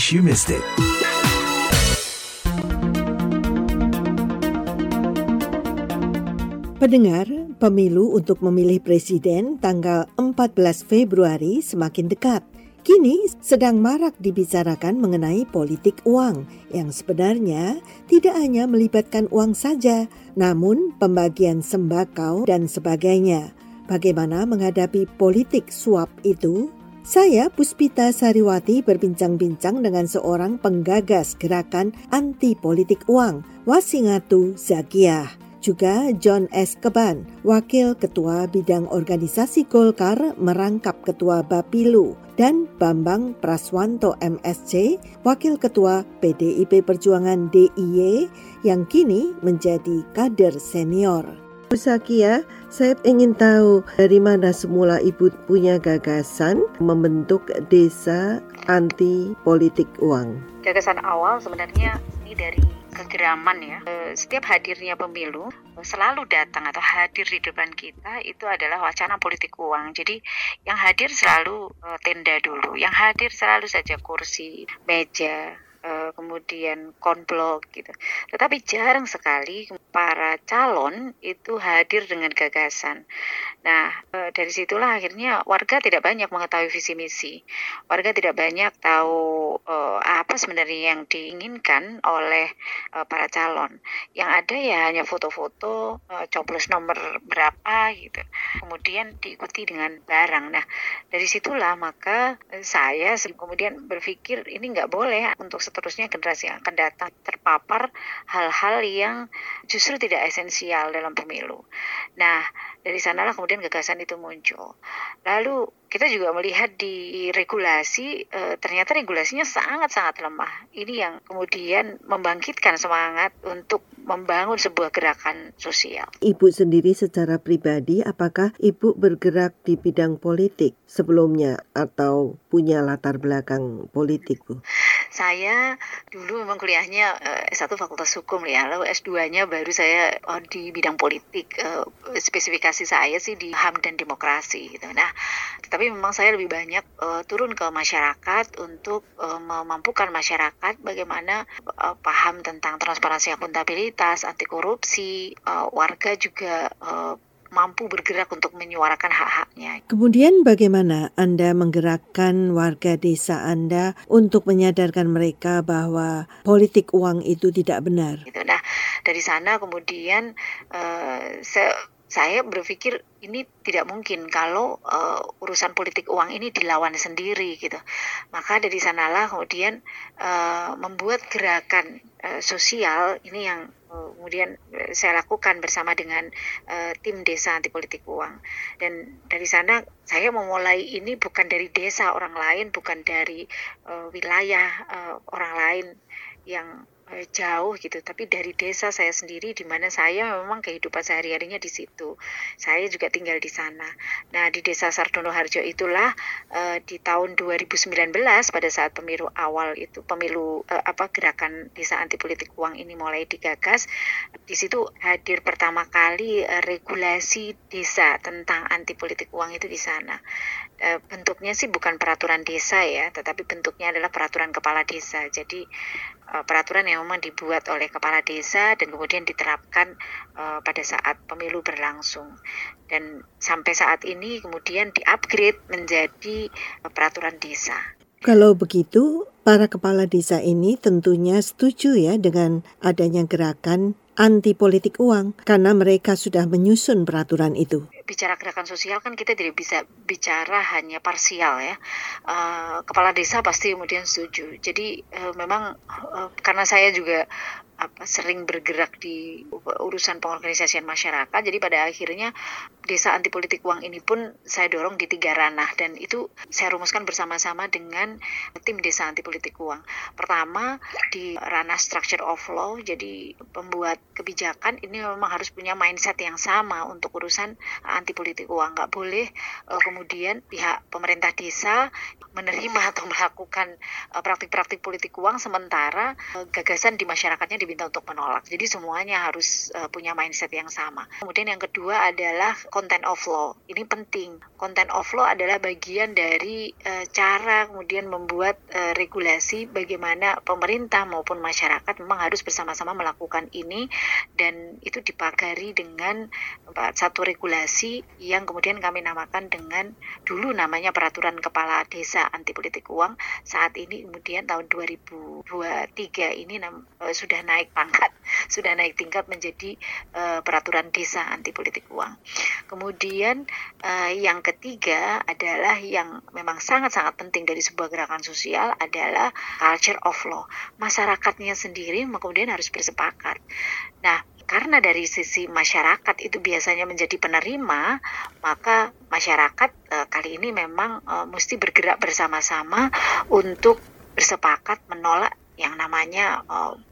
case you missed it. Pendengar, pemilu untuk memilih presiden tanggal 14 Februari semakin dekat. Kini sedang marak dibicarakan mengenai politik uang yang sebenarnya tidak hanya melibatkan uang saja, namun pembagian sembako dan sebagainya. Bagaimana menghadapi politik suap itu? Saya, Puspita Sariwati, berbincang-bincang dengan seorang penggagas Gerakan Antipolitik Uang, Wasingatu Zakiyah. Juga John S. Keban, Wakil Ketua Bidang Organisasi Golkar merangkap Ketua Bapilu, dan Bambang Praswanto MSC, Wakil Ketua PDIP Perjuangan DIY yang kini menjadi kader senior. Bu Zakiyah, saya ingin tahu dari mana semula Ibu punya gagasan membentuk desa anti politik uang. Gagasan awal sebenarnya ini dari kegeraman ya. Setiap hadirnya pemilu selalu datang atau hadir di depan kita itu adalah wacana politik uang. Jadi yang hadir selalu tenda dulu, yang hadir selalu saja kursi, meja, kemudian konblok gitu. Tetapi jarang sekali para calon itu hadir dengan gagasan. Nah, dari situlah akhirnya warga tidak banyak mengetahui visi misi. Warga tidak banyak tahu apa sebenarnya yang diinginkan oleh para calon. Yang ada ya hanya foto-foto, coblos nomor berapa gitu. Kemudian diikuti dengan barang. Nah, dari situlah maka saya kemudian berpikir ini nggak boleh untuk seterusnya generasi yang akan datang terpapar hal-hal yang justru tidak esensial dalam pemilu. Nah, dari sanalah kemudian gagasan itu muncul. Lalu kita juga melihat di regulasi, ternyata regulasinya sangat-sangat lemah. Ini yang kemudian membangkitkan semangat untuk membangun sebuah gerakan sosial. Ibu sendiri secara pribadi, apakah Ibu bergerak di bidang politik sebelumnya atau punya latar belakang politik, Bu? Saya dulu memang kuliahnya S1 Fakultas Hukum ya, lalu S2-nya baru saya di bidang politik. Spesifikasi saya sih di HAM dan demokrasi gitu. Nah, tapi memang saya lebih banyak turun ke masyarakat untuk memampukan masyarakat bagaimana paham tentang transparansi, akuntabilitas, anti korupsi, warga juga mampu bergerak untuk menyuarakan hak-haknya. Kemudian bagaimana Anda menggerakkan warga desa Anda untuk menyadarkan mereka bahwa politik uang itu tidak benar? Nah, dari sana kemudian saya berpikir ini tidak mungkin kalau urusan politik uang ini dilawan sendiri gitu. Maka dari sanalah kemudian membuat gerakan sosial ini yang kemudian saya lakukan bersama dengan tim desa anti politik uang. Dan dari sana saya memulai ini bukan dari desa orang lain, bukan dari wilayah orang lain yang jauh gitu, tapi dari desa saya sendiri di mana saya memang kehidupan sehari-harinya di situ. Saya juga tinggal di sana. Nah, di desa Sardonoharjo itulah di tahun 2019 pada saat pemilu awal itu, pemilu gerakan desa anti politik uang ini mulai digagas. Di situ hadir pertama kali regulasi desa tentang anti politik uang itu di sana. Bentuknya sih bukan peraturan desa ya, tetapi bentuknya adalah peraturan kepala desa. Jadi peraturan yang memang dibuat oleh kepala desa dan kemudian diterapkan pada saat pemilu berlangsung. Dan sampai saat ini kemudian di-upgrade menjadi peraturan desa. Kalau begitu, para kepala desa ini tentunya setuju ya dengan adanya gerakan anti politik uang karena mereka sudah menyusun peraturan itu. Bicara gerakan sosial kan kita tidak bisa bicara hanya parsial ya. Kepala desa pasti kemudian setuju. Jadi memang karena saya juga sering bergerak di urusan pengorganisasian masyarakat, jadi pada akhirnya desa anti politik uang ini pun saya dorong di 3 ranah dan itu saya rumuskan bersama-sama dengan tim desa anti politik uang. Pertama di ranah structure of law, jadi pembuat kebijakan ini memang harus punya mindset yang sama untuk urusan anti politik uang. Nggak boleh kemudian pihak pemerintah desa menerima atau melakukan praktik-praktik politik uang sementara gagasan di masyarakatnya di diminta untuk menolak. Jadi semuanya harus punya mindset yang sama. Kemudian yang kedua adalah content of law. Ini penting. Content of law adalah bagian dari cara kemudian membuat regulasi bagaimana pemerintah maupun masyarakat memang harus bersama-sama melakukan ini, dan itu dipagari dengan satu regulasi yang kemudian kami namakan dengan dulu namanya Peraturan Kepala Desa Antipolitik Uang. Saat ini kemudian tahun 2023 ini sudah naik pangkat, sudah naik tingkat menjadi Peraturan Desa Antipolitik Uang. Kemudian yang ketiga adalah yang memang sangat-sangat penting dari sebuah gerakan sosial adalah culture of law. Masyarakatnya sendiri kemudian harus bersepakat. Nah, karena dari sisi masyarakat itu biasanya menjadi penerima, maka masyarakat kali ini memang mesti bergerak bersama-sama untuk bersepakat menolak yang namanya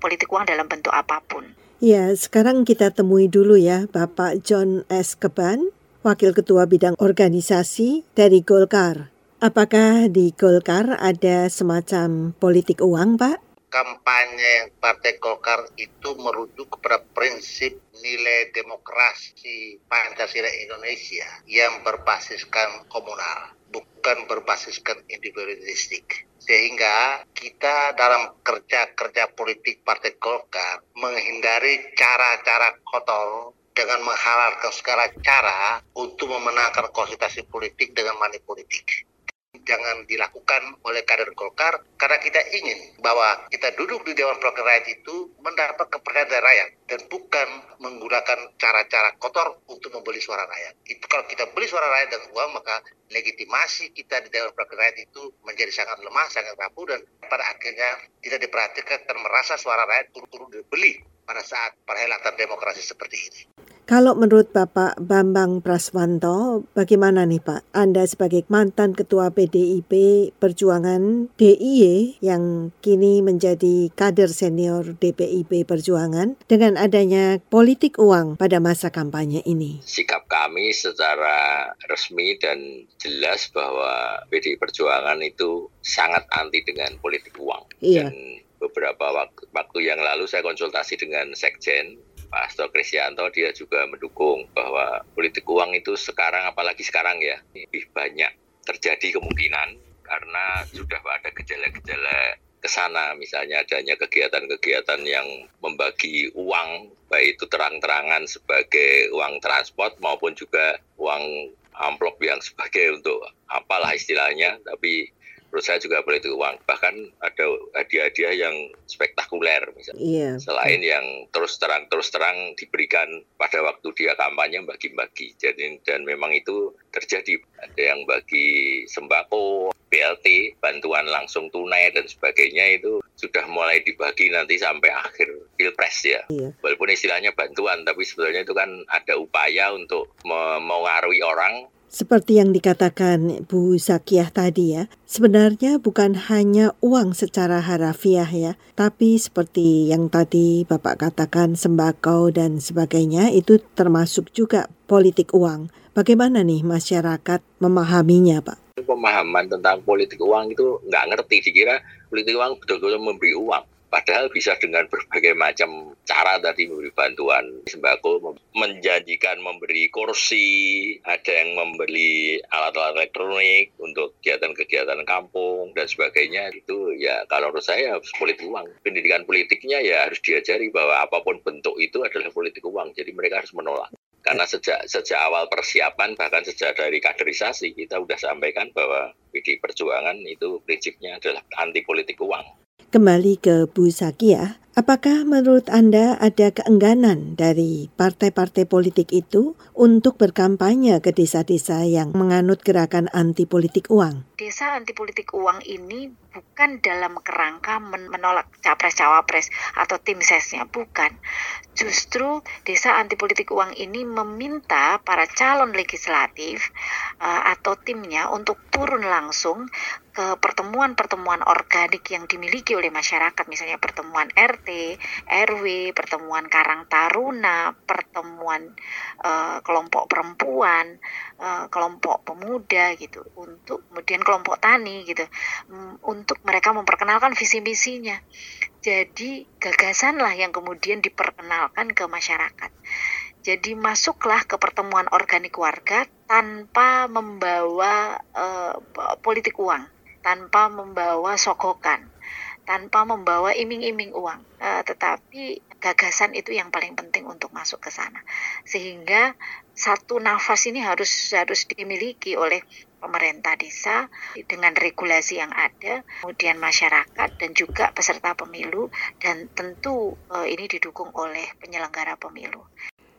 politik uang dalam bentuk apapun. Ya, sekarang kita temui dulu ya Bapak John S. Keban, Wakil Ketua Bidang Organisasi dari Golkar. Apakah di Golkar ada semacam politik uang, Pak? Kampanye Partai Golkar itu merujuk kepada prinsip nilai demokrasi Pancasila Indonesia yang berbasiskan komunal, bukan berbasiskan individualistik. Sehingga kita dalam kerja-kerja politik Partai Golkar menghindari cara-cara kotor dengan menghalalkan segala cara untuk memenangkan konsultasi politik dengan money politik. Jangan dilakukan oleh kader Golkar, karena kita ingin bahwa kita duduk di Dewan Perwakilan Rakyat itu mendapat kepercayaan dari rakyat dan bukan menggunakan cara-cara kotor untuk membeli suara rakyat. Itu kalau kita beli suara rakyat dengan uang, maka legitimasi kita di Dewan Perwakilan Rakyat itu menjadi sangat lemah, sangat rapuh, dan pada akhirnya tidak diperhatikan dan merasa suara rakyat turun-turun dibeli pada saat perhelatan demokrasi seperti ini. Kalau menurut Bapak Bambang Praswanto, bagaimana nih Pak? Anda sebagai mantan Ketua PDIP Perjuangan DIY yang kini menjadi kader senior DPIP Perjuangan dengan adanya politik uang pada masa kampanye ini. Sikap kami secara resmi dan jelas bahwa PDIP Perjuangan itu sangat anti dengan politik uang. Iya. Dan beberapa waktu yang lalu saya konsultasi dengan Sekjen Pak Hasto Kristianto, dia juga mendukung bahwa politik uang itu sekarang, apalagi sekarang ya, lebih banyak terjadi kemungkinan karena sudah ada gejala-gejala kesana, misalnya adanya kegiatan-kegiatan yang membagi uang, baik itu terang-terangan sebagai uang transport maupun juga uang amplop yang sebagai untuk apalah istilahnya, tapi menurut saya juga politik uang. Bahkan ada hadiah-hadiah yang spektakuler misalnya. Yeah. Selain yang terus terang diberikan pada waktu dia kampanye bagi-bagi. Jadi dan memang itu terjadi, ada yang bagi sembako, BLT, bantuan langsung tunai dan sebagainya, itu sudah mulai dibagi nanti sampai akhir pilpres ya. Yeah. Walaupun istilahnya bantuan, tapi sebenarnya itu kan ada upaya untuk memengaruhi orang. Seperti yang dikatakan Bu Zakiyah tadi ya, sebenarnya bukan hanya uang secara harafiah ya, tapi seperti yang tadi Bapak katakan sembako dan sebagainya, itu termasuk juga politik uang. Bagaimana nih masyarakat memahaminya, Pak? Pemahaman tentang politik uang itu nggak ngerti, dikira politik uang betul-betul memberi uang. Padahal bisa dengan berbagai macam cara tadi, memberi bantuan sembako, menjanjikan memberi kursi, ada yang membeli alat-alat elektronik untuk kegiatan-kegiatan kampung dan sebagainya. Itu ya kalau menurut saya harus politik uang. Pendidikan politiknya ya harus diajari bahwa apapun bentuk itu adalah politik uang. Jadi mereka harus menolak. Karena sejak awal persiapan, bahkan sejak dari kaderisasi, kita sudah sampaikan bahwa PD Perjuangan itu prinsipnya adalah anti politik uang. Kembali ke Bu Zakiyah, apakah menurut Anda ada keengganan dari partai-partai politik itu untuk berkampanye ke desa-desa yang menganut gerakan anti-politik uang? Desa anti-politik uang ini bukan dalam kerangka menolak capres-cawapres atau tim sesnya, bukan. Justru desa anti-politik uang ini meminta para calon legislatif atau timnya untuk turun langsung pertemuan-pertemuan organik yang dimiliki oleh masyarakat, misalnya pertemuan RT, RW, pertemuan Karang Taruna, pertemuan kelompok perempuan, kelompok pemuda gitu, untuk kemudian kelompok tani gitu, untuk mereka memperkenalkan visi misinya. Jadi gagasanlah yang kemudian diperkenalkan ke masyarakat. Jadi masuklah ke pertemuan organik warga tanpa membawa politik uang, tanpa membawa sogokan, tanpa membawa iming-iming uang. Tetapi gagasan itu yang paling penting untuk masuk ke sana. Sehingga satu nafas ini harus dimiliki oleh pemerintah desa dengan regulasi yang ada, kemudian masyarakat dan juga peserta pemilu, dan tentu ini didukung oleh penyelenggara pemilu.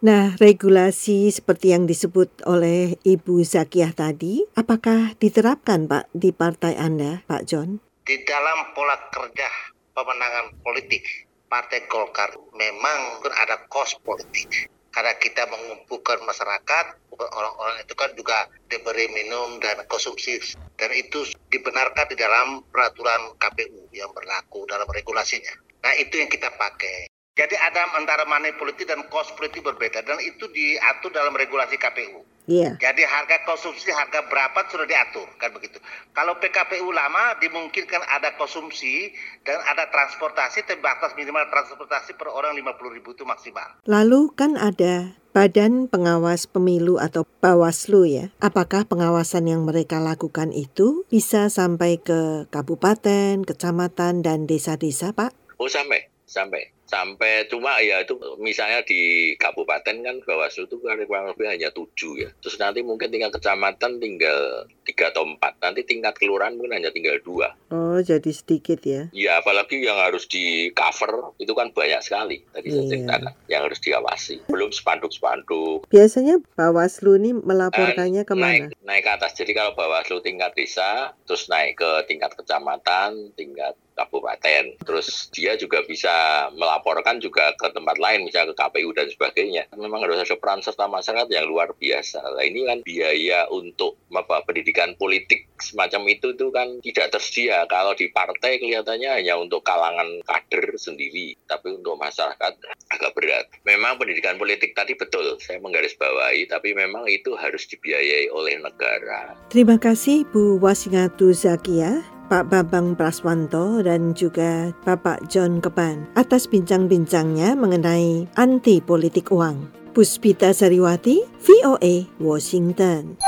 Nah, regulasi seperti yang disebut oleh Ibu Zakiyah tadi, apakah diterapkan, Pak, di partai Anda, Pak John? Di dalam pola kerja pemenangan politik, Partai Golkar memang ada kos politik. Karena kita mengumpulkan masyarakat, orang-orang itu kan juga diberi minum dan konsumsi. Dan itu dibenarkan di dalam peraturan KPU yang berlaku dalam regulasinya. Nah, itu yang kita pakai. Jadi ada antara money politik dan cost politik berbeda, dan itu diatur dalam regulasi KPU. Yeah. Jadi harga konsumsi, harga berapa sudah diatur, kan begitu. Kalau PKPU lama dimungkinkan ada konsumsi dan ada transportasi, terbatas minimal transportasi per orang 50 ribu itu maksimal. Lalu kan ada Badan Pengawas Pemilu atau Bawaslu ya. Apakah pengawasan yang mereka lakukan itu bisa sampai ke kabupaten, kecamatan, dan desa-desa, Pak? Oh, sampai cuma ya itu misalnya di kabupaten kan Bawaslu itu kurang lebih hanya 7 ya. Terus nanti mungkin tinggal kecamatan tinggal 3 atau 4. Nanti tingkat kelurahan mungkin hanya tinggal 2. Oh, jadi sedikit ya. Iya, apalagi yang harus di cover itu kan banyak sekali tadi saya ceritakan yang harus diawasi. Belum spanduk-spanduk. Biasanya Bawaslu ini melaporkannya kemana? Naik ke atas. Jadi kalau Bawaslu tingkat desa, terus naik ke tingkat kecamatan, tingkat kabupaten, terus dia juga bisa melaporkan juga ke tempat lain, misalnya ke KPU dan sebagainya. Memang harus ada peran serta masyarakat yang luar biasa. Nah, ini kan biaya untuk pendidikan politik semacam itu kan tidak tersedia. Kalau di partai kelihatannya hanya untuk kalangan kader sendiri, tapi untuk masyarakat agak berat. Memang pendidikan politik tadi betul, saya menggarisbawahi, tapi memang itu harus dibiayai oleh negara. Terima kasih Bu Wasingatu Zakiyah, Pak Bambang Praswanto, dan juga Bapak John Keban atas bincang-bincangnya mengenai anti politik uang. Puspita Sariwati, VOA, Washington.